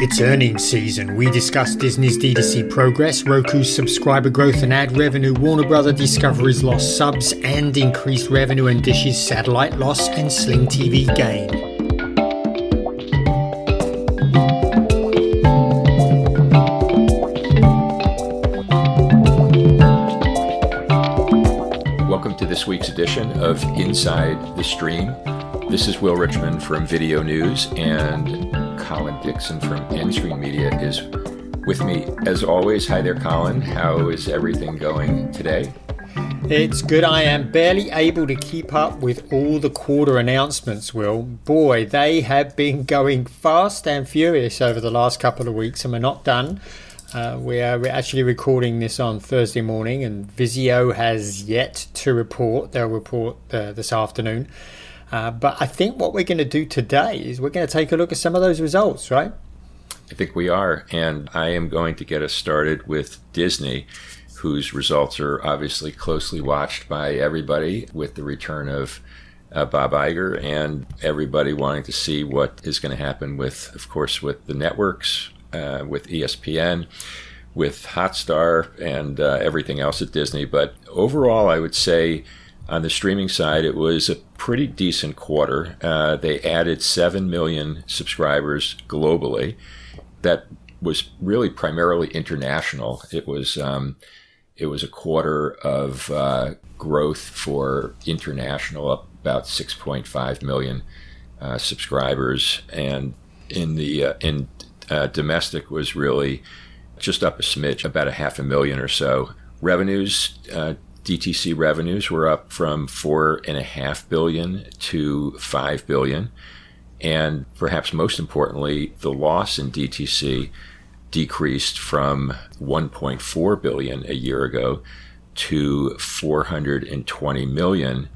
It's earnings season. We discuss Disney's DTC progress, Roku's subscriber growth and ad revenue, Warner Brothers Discovery's lost subs and increased revenue, and Dish's satellite loss and Sling TV gain. Welcome to this week's edition of Inside the Stream. This is Will Richmond from Video News, and Colin Dixon from nScreenMedia is with me as always. Hi there, Colin. How is everything going today? It's good. I am barely able to keep up with all the quarter announcements, Will. Boy, they have been going fast and furious over the last couple of weeks, and we're not done. We're actually recording this on Thursday morning, and Vizio has yet to report. They'll report this afternoon. But I think what we're going to do today is we're going to take a look at some of those results, right? I think we are. And I am going to get us started with Disney, whose results are obviously closely watched by everybody with the return of Bob Iger and everybody wanting to see what is going to happen with, of course, with the networks, with ESPN, with Hotstar, and everything else at Disney. But overall, I would say on the streaming side, it was a pretty decent quarter. They added 7 million subscribers globally. That was really primarily international. It was a quarter of growth for international, up about 6.5 million subscribers, and in the domestic was really just up a smidge, about 500,000 or so. Revenues. DTC revenues were up from $4.5 billion to $5 billion. And perhaps most importantly, the loss in DTC decreased from $1.4 billion a year ago to $420 million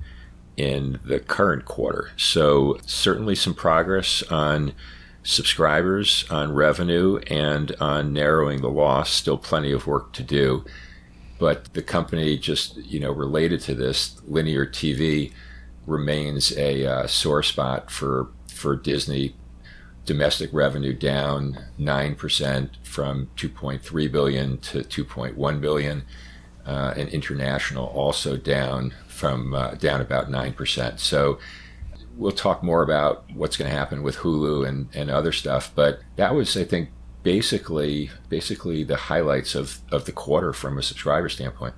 in the current quarter. So certainly some progress on subscribers, on revenue, and on narrowing the loss. Still plenty of work to do. But the company, just, you know, related to this, linear TV remains a sore spot for Disney. Domestic revenue down 9% from $2.3 billion to $2.1 billion, and international also down from down about 9%. So we'll talk more about what's going to happen with Hulu and other stuff. But that was, I think, basically the highlights of the quarter from a subscriber standpoint.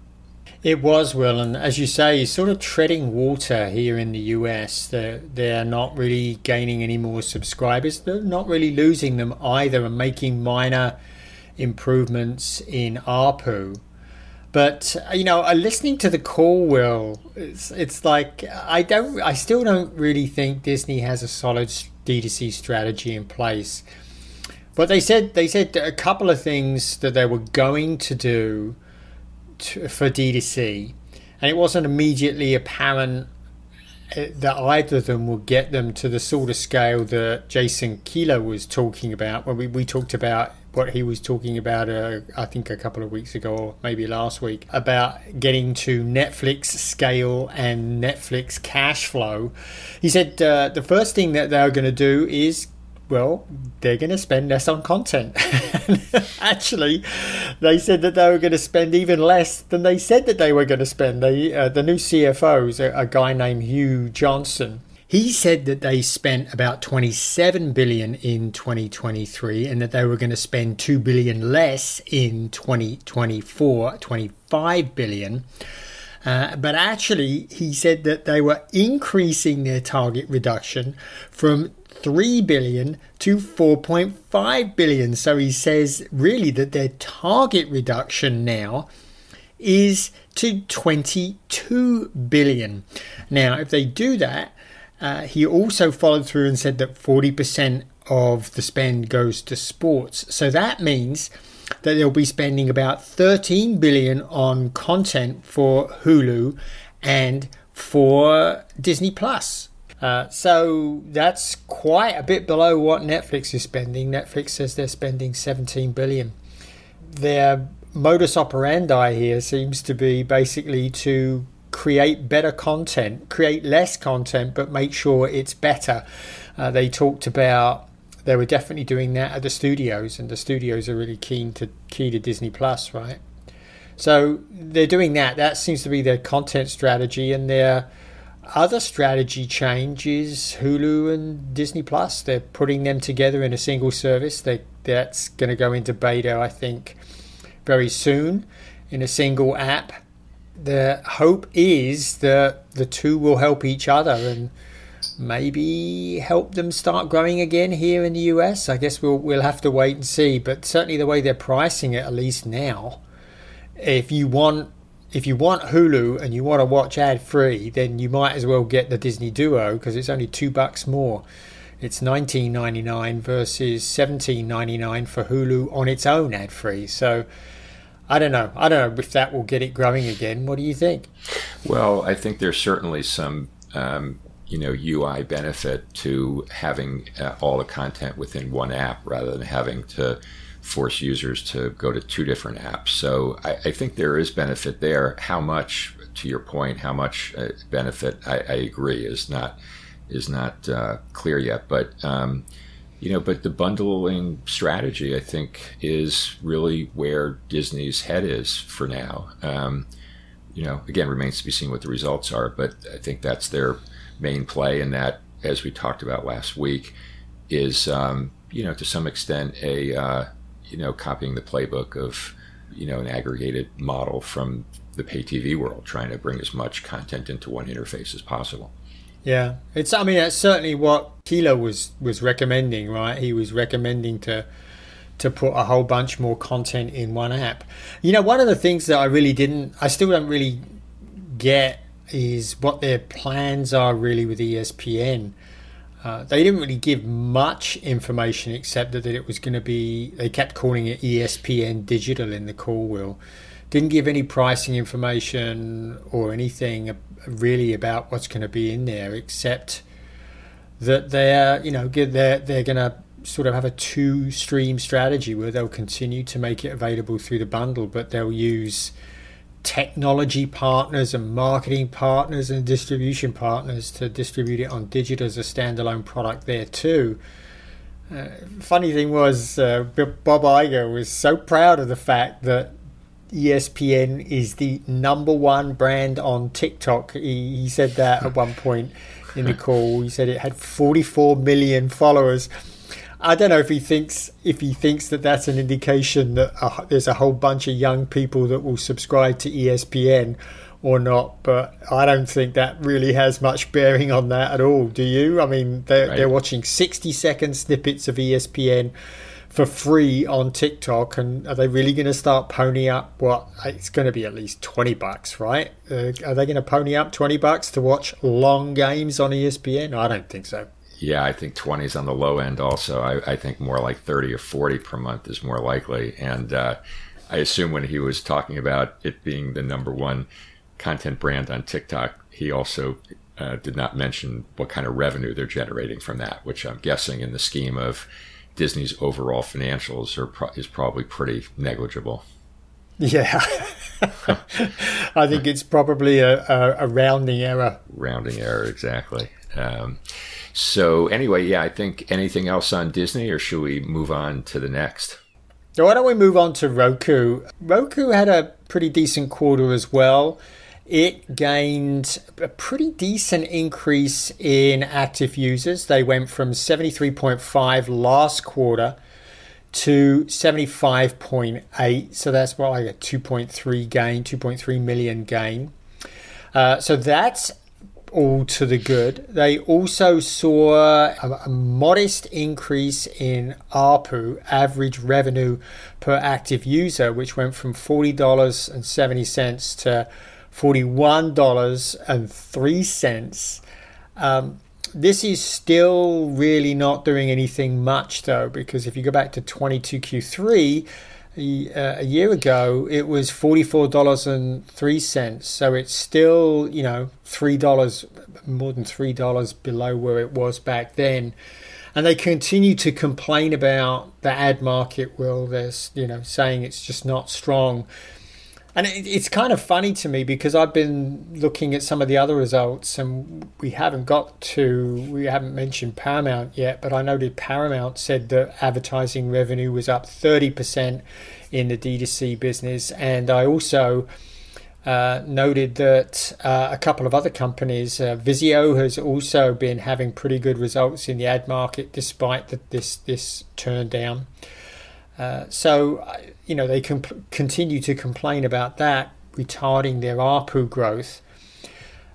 It was, Will, and as you say, sort of treading water here in the US. They're not really gaining any more subscribers. They're not really losing them either, and making minor improvements in ARPU. But, you know, listening to the call, Will, it's like I still don't really think Disney has a solid D2C strategy in place. But they said a couple of things that they were going to do for DTC, and it wasn't immediately apparent that either of them would get them to the sort of scale that Jason Kilar was talking about when we talked about what he was talking about, I think a couple of weeks ago, or maybe last week, about getting to Netflix scale and Netflix cash flow. He said the first thing that they're going to do is, well, they're going to spend less on content. Actually, they said that they were going to spend even less than they said that they were going to spend. The new CFO is a guy named Hugh Johnson. He said that they spent about $27 billion in 2023, and that they were going to spend $2 billion less in 2024, $25 billion. But actually, he said that they were increasing their target reduction from $3 billion to $4.5 billion. So he says really that their target reduction now is to $22 billion. Now, if they do that, he also followed through and said that 40% of the spend goes to sports. So that means that they'll be spending about $13 billion on content for Hulu and for Disney Plus. So that's quite a bit below what Netflix is spending. Netflix says they're spending $17 billion. Their modus operandi here seems to be basically to create better content, create less content, but make sure it's better. They talked about they were definitely doing that at the studios, and the studios are really keen to Disney Plus, right? So they're doing that. That seems to be their content strategy, and their other strategy change is Hulu and Disney Plus. They're putting them together in a single service. That's going to go into beta, I think, very soon in a single app. The hope is that the two will help each other and maybe help them start growing again here in the US. I guess we'll have to wait and see, but certainly the way they're pricing it, at least now, if you want Hulu and you want to watch ad-free, then you might as well get the Disney Duo, because it's only $2 more. It's $19.99 versus $17.99 for Hulu on its own ad-free. So I don't know if that will get it growing again. What do you think? Well, I think there's certainly some UI benefit to having all the content within one app rather than having to force users to go to two different apps. So I think there is benefit there. How much, to your point, benefit, I agree, is not clear yet. But the bundling strategy, I think, is really where Disney's head is for now. Again, remains to be seen what the results are, but I think that's their main play, and that, as we talked about last week, is to some extent a copying the playbook of, an aggregated model from the pay TV world, trying to bring as much content into one interface as possible. Yeah, that's certainly what Kilar was recommending, right? He was recommending to put a whole bunch more content in one app. One of the things that I still don't really get is what their plans are really with ESPN. They didn't really give much information except that it was going to be, they kept calling it ESPN Digital in the call wheel. Didn't give any pricing information or anything really about what's going to be in there, except that they're going to sort of have a two-stream strategy where they'll continue to make it available through the bundle, but they'll use technology partners and marketing partners and distribution partners to distribute it on digital as a standalone product there too. Funny thing was, Bob Iger was so proud of the fact that ESPN is the #1 brand on TikTok. He said that at one point in the call. He said it had 44 million followers. I don't know if he thinks that that's an indication that there's a whole bunch of young people that will subscribe to ESPN or not, but I don't think that really has much bearing on that at all, do you? I mean, they're watching 60-second snippets of ESPN for free on TikTok, and are they really going to start pony up what it's going to be at least $20, right? Are they going to pony up $20 to watch long games on ESPN? I don't think so. Yeah, I think 20 is on the low end also. I think more like 30 or 40 per month is more likely. And I assume when he was talking about it being the #1 content brand on TikTok, he also did not mention what kind of revenue they're generating from that, which I'm guessing in the scheme of Disney's overall financials is probably pretty negligible. Yeah, I think it's probably a rounding error. Rounding error, exactly. So anyway, yeah, I think anything else on Disney, or should we move on to the next? Why don't we move on to Roku? Roku had a pretty decent quarter as well. It gained a pretty decent increase in active users. They went from 73.5 last quarter to 75.8. So that's what I got, 2.3 million gain. So that's all to the good. They also saw a modest increase in ARPU, average revenue per active user, which went from $40.70 to $41.03. This is still really not doing anything much though, because if you go back to 22 Q3 a year ago, it was $44.03. So it's still, $3, more than $3 below where it was back then. And they continue to complain about the ad market. Well, they're saying it's just not strong. And it's kind of funny to me because I've been looking at some of the other results, and we haven't mentioned Paramount yet, but I noted Paramount said that advertising revenue was up 30% in the DTC business. And I also noted that a couple of other companies, Vizio has also been having pretty good results in the ad market despite this turn down. So, you know, they continue to complain about that, retarding their ARPU growth.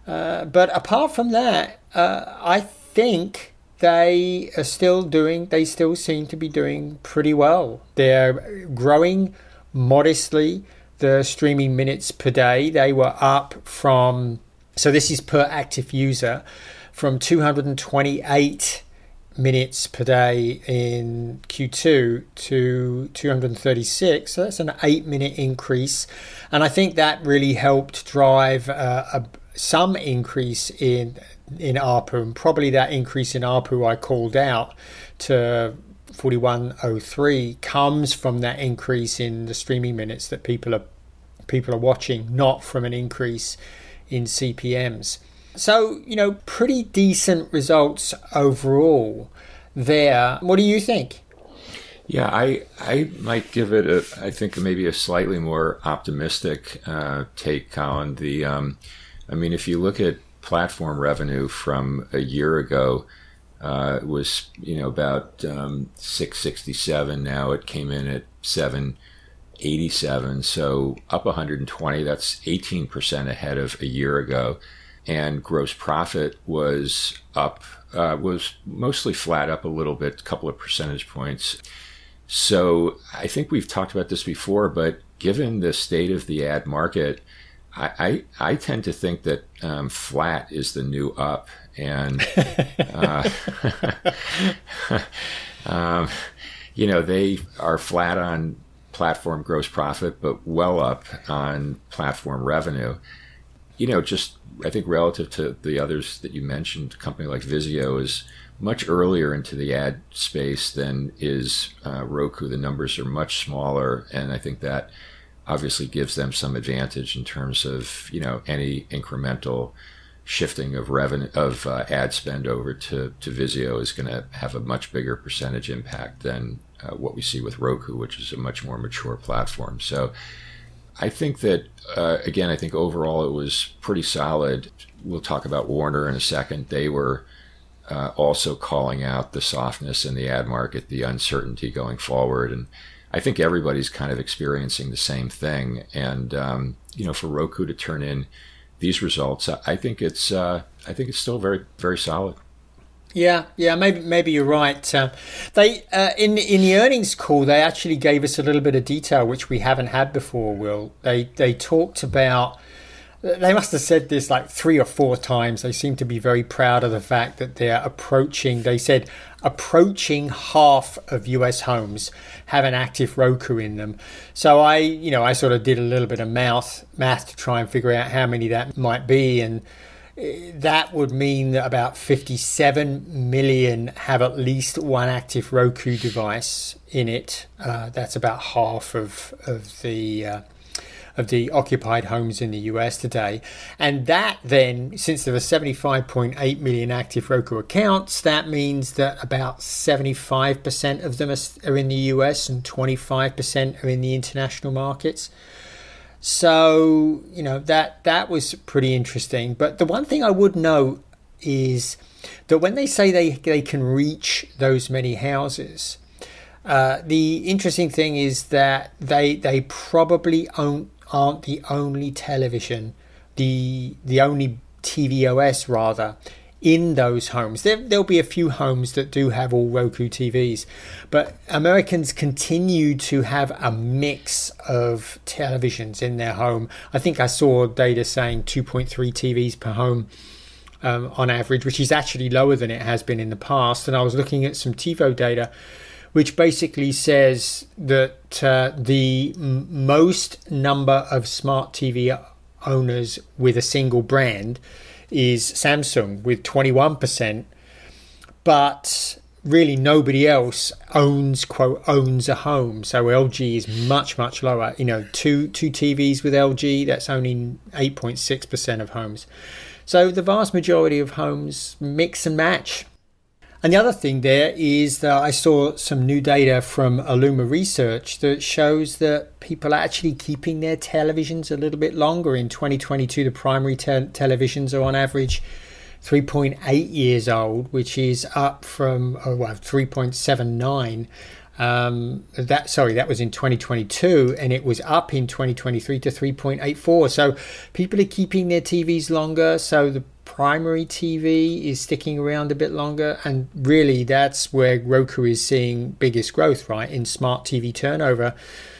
But apart from that, I think they still seem to be doing pretty well. They're growing modestly the streaming minutes per day. They were up so this is per active user, from 228 minutes per day in Q2 to 236. So that's an 8-minute increase. And I think that really helped drive some increase in ARPU. And probably that increase in ARPU I called out to 4103 comes from that increase in the streaming minutes that people are watching, not from an increase in CPMs. So, you know, pretty decent results overall there. What do you think? Yeah, I might give it, I think, maybe a slightly more optimistic take, Colin. I mean, if you look at platform revenue from a year ago, it was, you know, about $667. Now it came in at $787. So up 120, that's 18% ahead of a year ago. And gross profit was up, was mostly flat, up a little bit, a couple of percentage points. So I think we've talked about this before, but given the state of the ad market, I tend to think that flat is the new up. And, you know, they are flat on platform gross profit, but well up on platform revenue. You know, just I think relative to the others that you mentioned, a company like Vizio is much earlier into the ad space than is Roku. The numbers are much smaller, and I think that obviously gives them some advantage in terms of, you know, any incremental shifting of revenue of ad spend over to Vizio is going to have a much bigger percentage impact than what we see with Roku, which is a much more mature platform. So I think that, again, I think overall it was pretty solid. We'll talk about Warner in a second. They were also calling out the softness in the ad market, the uncertainty going forward. And I think everybody's kind of experiencing the same thing. And, you know, for Roku to turn in these results, I think it's still very, very solid. Yeah, maybe you're right. They in the earnings call, they actually gave us a little bit of detail which we haven't had before, Will. They talked about, they must have said this like 3 or 4 times. They seem to be very proud of the fact that they're approaching half of US homes have an active Roku in them. So I sort of did a little bit of math to try and figure out how many that might be, and that would mean that about 57 million have at least one active Roku device in it. That's about half of the occupied homes in the US today. And that then, since there are 75.8 million active Roku accounts, that means that about 75% of them are in the US and 25% are in the international markets. So, you know, that was pretty interesting. But the one thing I would note is that when they say they can reach those many houses, the interesting thing is that they probably aren't the only television, the only TVOS rather, in those homes. There'll be a few homes that do have all Roku TVs, but Americans continue to have a mix of televisions in their home. I think I saw data saying 2.3 TVs per home on average, which is actually lower than it has been in the past. And I was looking at some TiVo data, which basically says that the most number of smart TV owners with a single brand is Samsung with 21%, but really nobody else owns, quote, owns a home. So LG is much, much lower. You know, two TVs with LG, that's only 8.6% of homes. So the vast majority of homes mix and match. And the other thing there is that I saw some new data from Illuma Research that shows that people are actually keeping their televisions a little bit longer. In 2022, the primary televisions are on average 3.8 years old, which is up from 3.79. That was in 2022, and it was up in 2023 to 3.84. So people are keeping their TVs longer. So the primary TV is sticking around a bit longer, and really that's where Roku is seeing biggest growth, right, in smart TV turnover.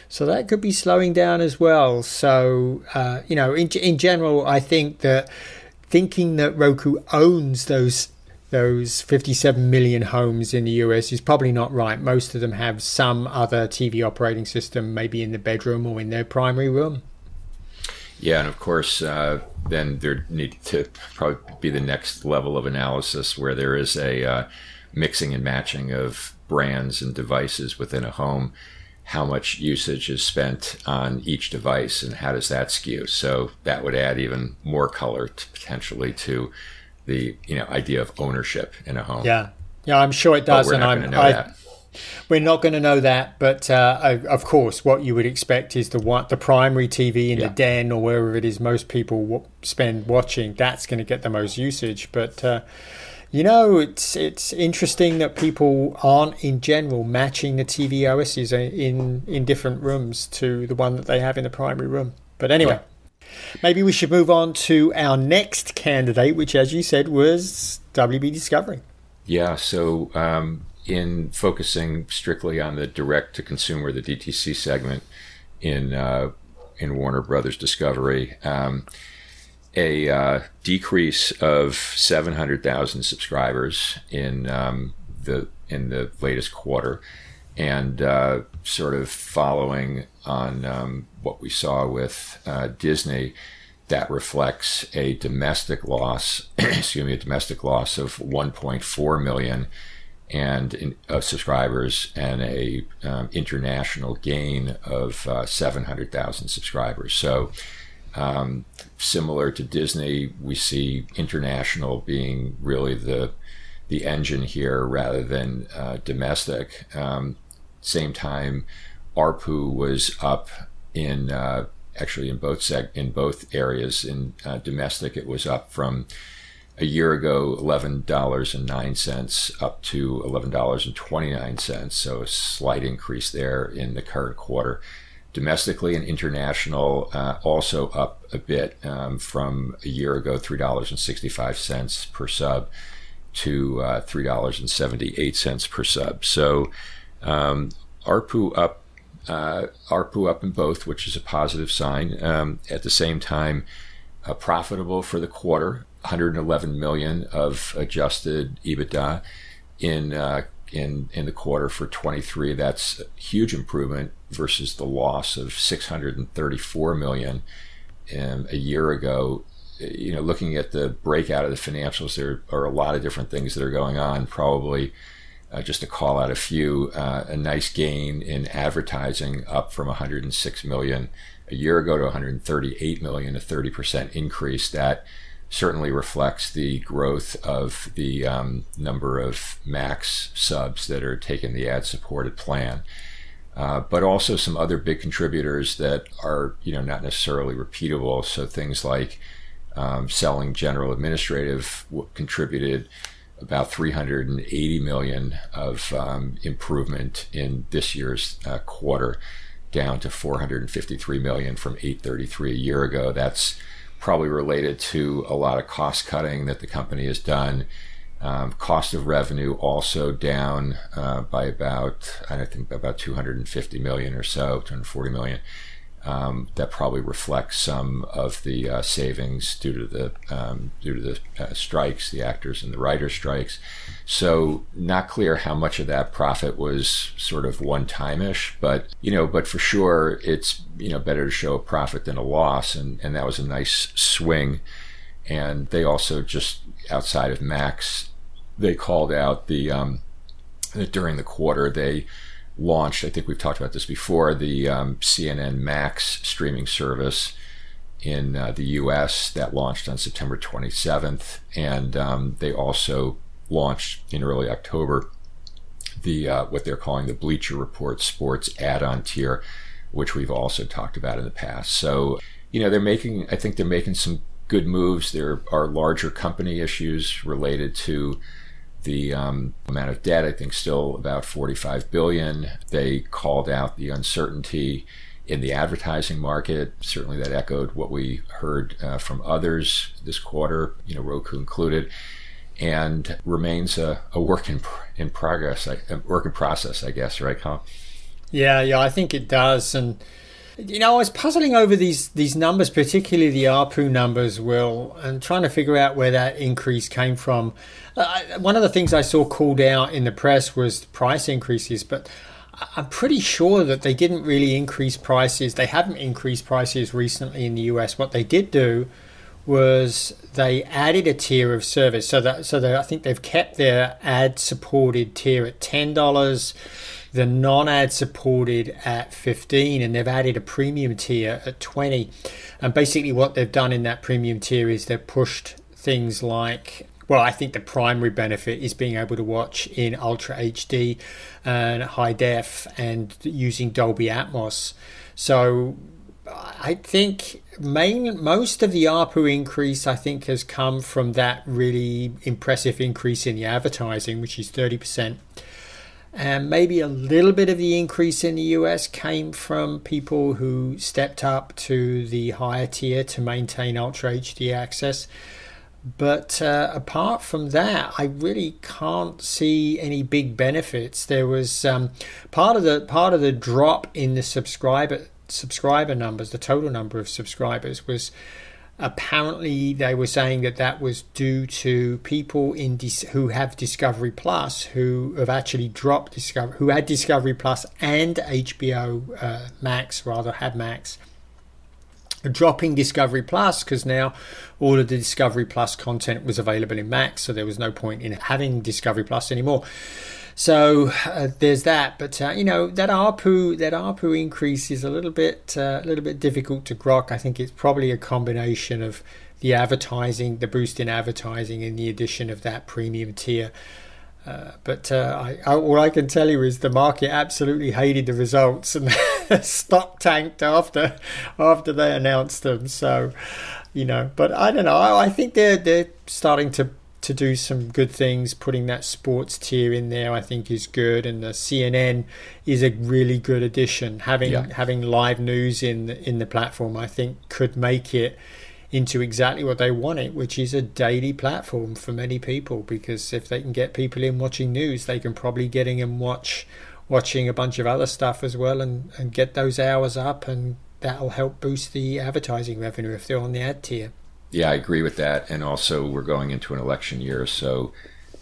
So that could be slowing down as well. So you know, in general, I think that thinking that Roku owns those 57 million homes in the US is probably not right. Most of them have some other TV operating system, maybe in the bedroom or in their primary room. Yeah, and of course, then there need to probably be the next level of analysis where there is a mixing and matching of brands and devices within a home. How much usage is spent on each device, and how does that skew? So that would add even more color to, potentially, to the, you know, idea of ownership in a home. Yeah, I'm sure it does, and we're not going to know that. But of course, what you would expect is the primary TV in the den or wherever it is most people spend watching. That's going to get the most usage, but. You know, it's interesting that people aren't, in general, matching the TV OSs in different rooms to the one that they have in the primary room. But anyway, maybe we should move on to our next candidate, which, as you said, was WB Discovery. Yeah, so in focusing strictly on the direct-to-consumer, the DTC segment in Warner Brothers Discovery, a decrease of 700,000 subscribers in the latest quarter, and sort of following on what we saw with Disney, that reflects a domestic loss, of 1.4 million and subscribers, and a international gain of 700,000 subscribers. So. Similar to Disney, we see international being really the engine here rather than domestic. Same time, ARPU was up in actually in both areas. In domestic, it was up from a year ago, $11.09 up to $11.29. So a slight increase there in the current quarter. Domestically and international also up a bit from a year ago, $3.65 per sub to $3.78 per sub. So ARPU up in both, which is a positive sign. At the same time, profitable for the quarter, $111 million of adjusted EBITDA in the quarter for 23. That's a huge improvement versus the loss of 634 million a year ago. You know, looking at the breakout of the financials, there are a lot of different things that are going on. Probably just to call out a few, a nice gain in advertising, up from 106 million a year ago to 138 million, a 30% increase. That certainly reflects the growth of the number of Max subs that are taking the ad-supported plan. But also some other big contributors that are, you know, not necessarily repeatable. So things like selling, general, administrative contributed about 380 million of improvement in this year's quarter, down to 453 million from 833 a year ago. That's probably related to a lot of cost cutting that the company has done. Cost of revenue also down by about 250 million or so, 240 million. That probably reflects some of the savings due to the strikes, the actors and the writer strikes. So not clear how much of that profit was sort of one-time-ish, but for sure it's, you know, better to show a profit than a loss, and that was a nice swing. And they also, just outside of Max, they called out the that during the quarter they launched, I think we've talked about this before, the CNN Max streaming service in the US that launched on September 27th. And they also launched in early October the what they're calling the Bleacher Report sports add-on tier, which we've also talked about in the past. So, you know, I think they're making some good moves. There are larger company issues related to the amount of debt, I think still about $45 billion. They called out the uncertainty in the advertising market. Certainly that echoed what we heard from others this quarter, you know, Roku included, and remains a work in progress, a work in process, I guess, right, Colin? Yeah, I think it does. And, you know, I was puzzling over these numbers, particularly the ARPU numbers, Will, and trying to figure out where that increase came from. One of the things I saw called out in the press was price increases, but I'm pretty sure that they didn't really increase prices. They haven't increased prices recently in the US. What they did do was they added a tier of service. So I think they've kept their ad-supported tier at $10, the non-ad supported at $15, and they've added a premium tier at $20. And basically what they've done in that premium tier is they've pushed things like, well, I think the primary benefit is being able to watch in Ultra HD and High Def and using Dolby Atmos. So I think most of the ARPU increase, I think, has come from that really impressive increase in the advertising, which is 30%. And maybe a little bit of the increase in the US came from people who stepped up to the higher tier to maintain Ultra HD access. But apart from that, I really can't see any big benefits. There was part of the drop in the subscriber numbers, the total number of subscribers, was apparently they were saying that was due to people who have Discovery Plus, who have actually dropped Discovery, who had Discovery Plus and HBO had Max, dropping Discovery Plus because now all of the Discovery Plus content was available in Max, so there was no point in having Discovery Plus anymore. So there's that, but you know, that ARPU increase is a little bit difficult to grok. I think it's probably a combination of the advertising, the boost in advertising, and the addition of that premium tier. But all I can tell you is the market absolutely hated the results and stock tanked after they announced them. So, you know, but I don't know. I think they're starting to do some good things. Putting that sports tier in there, I think, is good, and the CNN is a really good addition. Having live news in the platform, I think, could make it into exactly what they want it, which is a daily platform for many people, because if they can get people in watching news, they can probably get in and watching a bunch of other stuff as well, and get those hours up, and that'll help boost the advertising revenue if they're on the ad tier. Yeah, I agree with that. And also, we're going into an election year, so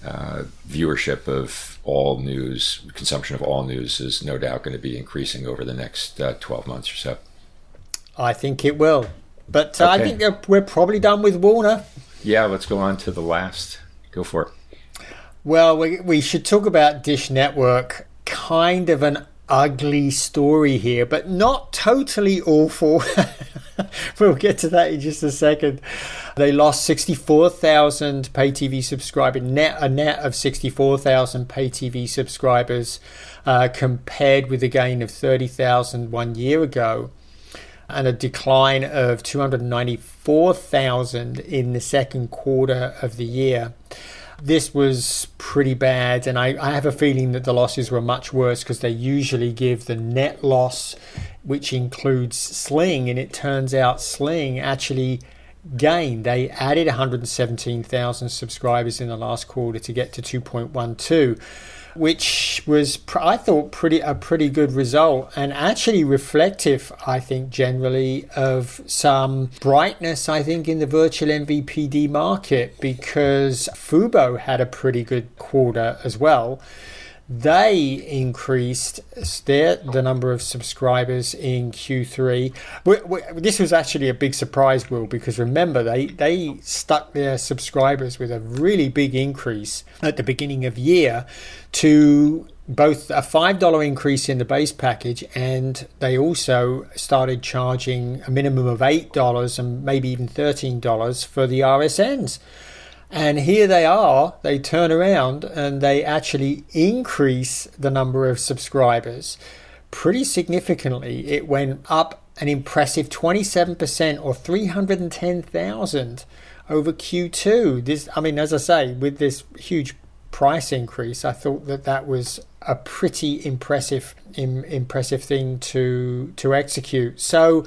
viewership of all news, consumption of all news, is no doubt going to be increasing over the next 12 months or so. I think it will. But okay. I think we're probably done with Warner. Yeah, let's go on to the last. Go for it. Well, we should talk about Dish Network. Kind of an ugly story here, but not totally awful. We'll get to that in just a second. They lost 64,000 pay TV subscribers, a net of 64,000 pay TV subscribers, compared with a gain of 30,000 1 year ago, and a decline of 294,000 in the second quarter of the year. This was pretty bad, and I have a feeling that the losses were much worse, because they usually give the net loss, which includes Sling, and it turns out Sling actually gained. They added 117,000 subscribers in the last quarter to get to 2.12, which was, I thought, a pretty good result, and actually reflective, I think, generally of some brightness, I think, in the virtual MVPD market, because Fubo had a pretty good quarter as well. They increased the number of subscribers in Q3. This was actually a big surprise, Will, because remember, they stuck their subscribers with a really big increase at the beginning of year to both a $5 increase in the base package, and they also started charging a minimum of $8 and maybe even $13 for the RSNs. And here they are, they turn around and they actually increase the number of subscribers pretty significantly. It went up an impressive 27% or 310,000 over Q2. As I say, with this huge price increase, I thought that was a pretty impressive thing to execute. So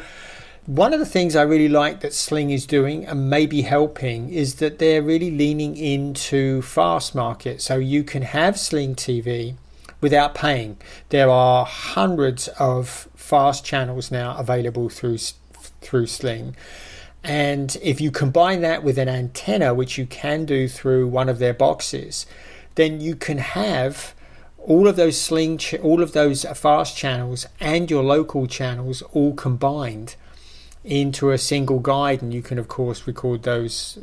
one of the things I really like that Sling is doing and maybe helping is that they're really leaning into fast market. So you can have Sling TV without paying. There are hundreds of fast channels now available through Sling. And if you combine that with an antenna, which you can do through one of their boxes, then you can have all of those fast channels and your local channels all combined into a single guide, and you can of course record those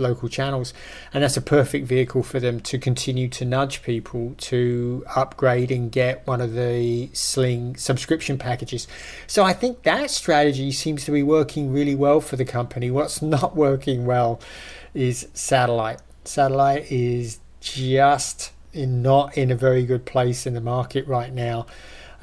local channels, and that's a perfect vehicle for them to continue to nudge people to upgrade and get one of the Sling subscription packages. So I think that strategy seems to be working really well for the company. What's not working well is satellite is just not in a very good place in the market right now.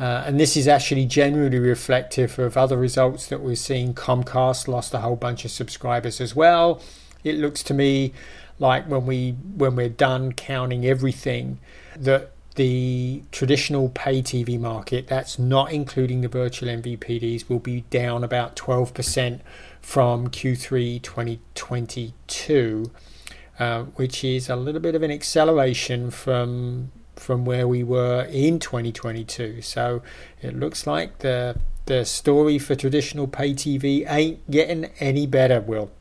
And this is actually generally reflective of other results that we're seeing. Comcast lost a whole bunch of subscribers as well. It looks to me like when we're done counting everything, that the traditional pay TV market, that's not including the virtual MVPDs, will be down about 12% from Q3 2022, which is a little bit of an acceleration from where we were in 2022. So it looks like the story for traditional pay TV ain't getting any better, Will.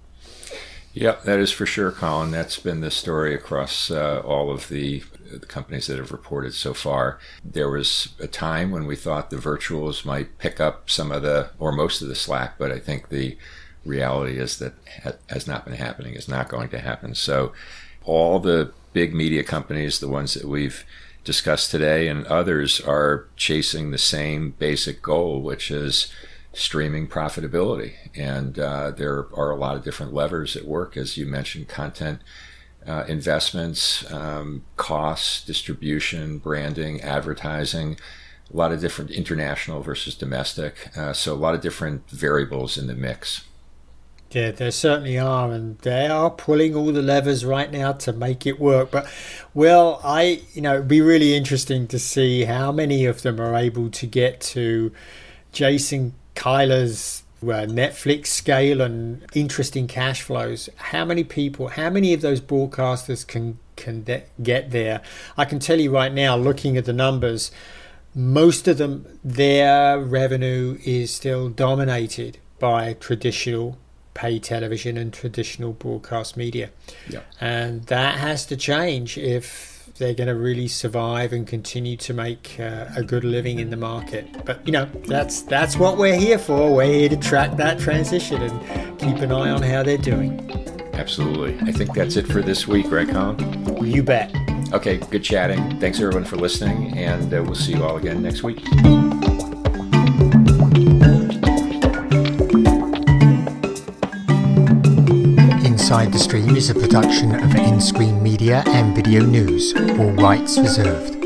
Yep, that is for sure, Colin. That's been the story across all of the companies that have reported so far. There was a time when we thought the virtuals might pick up some of the, or most of the slack, but I think the reality is that has not been happening, is not going to happen. So all the big media companies, the ones that we've discussed today and others, are chasing the same basic goal, which is streaming profitability. And there are a lot of different levers at work, as you mentioned: content investments, costs, distribution, branding, advertising, a lot of different international versus domestic. So a lot of different variables in the mix. Yeah, there certainly are, and they are pulling all the levers right now to make it work. But, well, it'd be really interesting to see how many of them are able to get to Jason Kilar's Netflix scale and interesting cash flows. How many of those broadcasters can get there? I can tell you right now, looking at the numbers, most of them, their revenue is still dominated by traditional pay television and traditional broadcast media. Yeah. And that has to change if they're going to really survive and continue to make a good living in the market. But that's what we're here for. We're here to track that transition and keep an eye on how they're doing. Absolutely. I think that's it for this week, right, Colin? You bet. Okay, good chatting. Thanks everyone for listening, and we'll see you all again next week. Inside the Stream is a production of nScreenMedia and Video News, all rights reserved.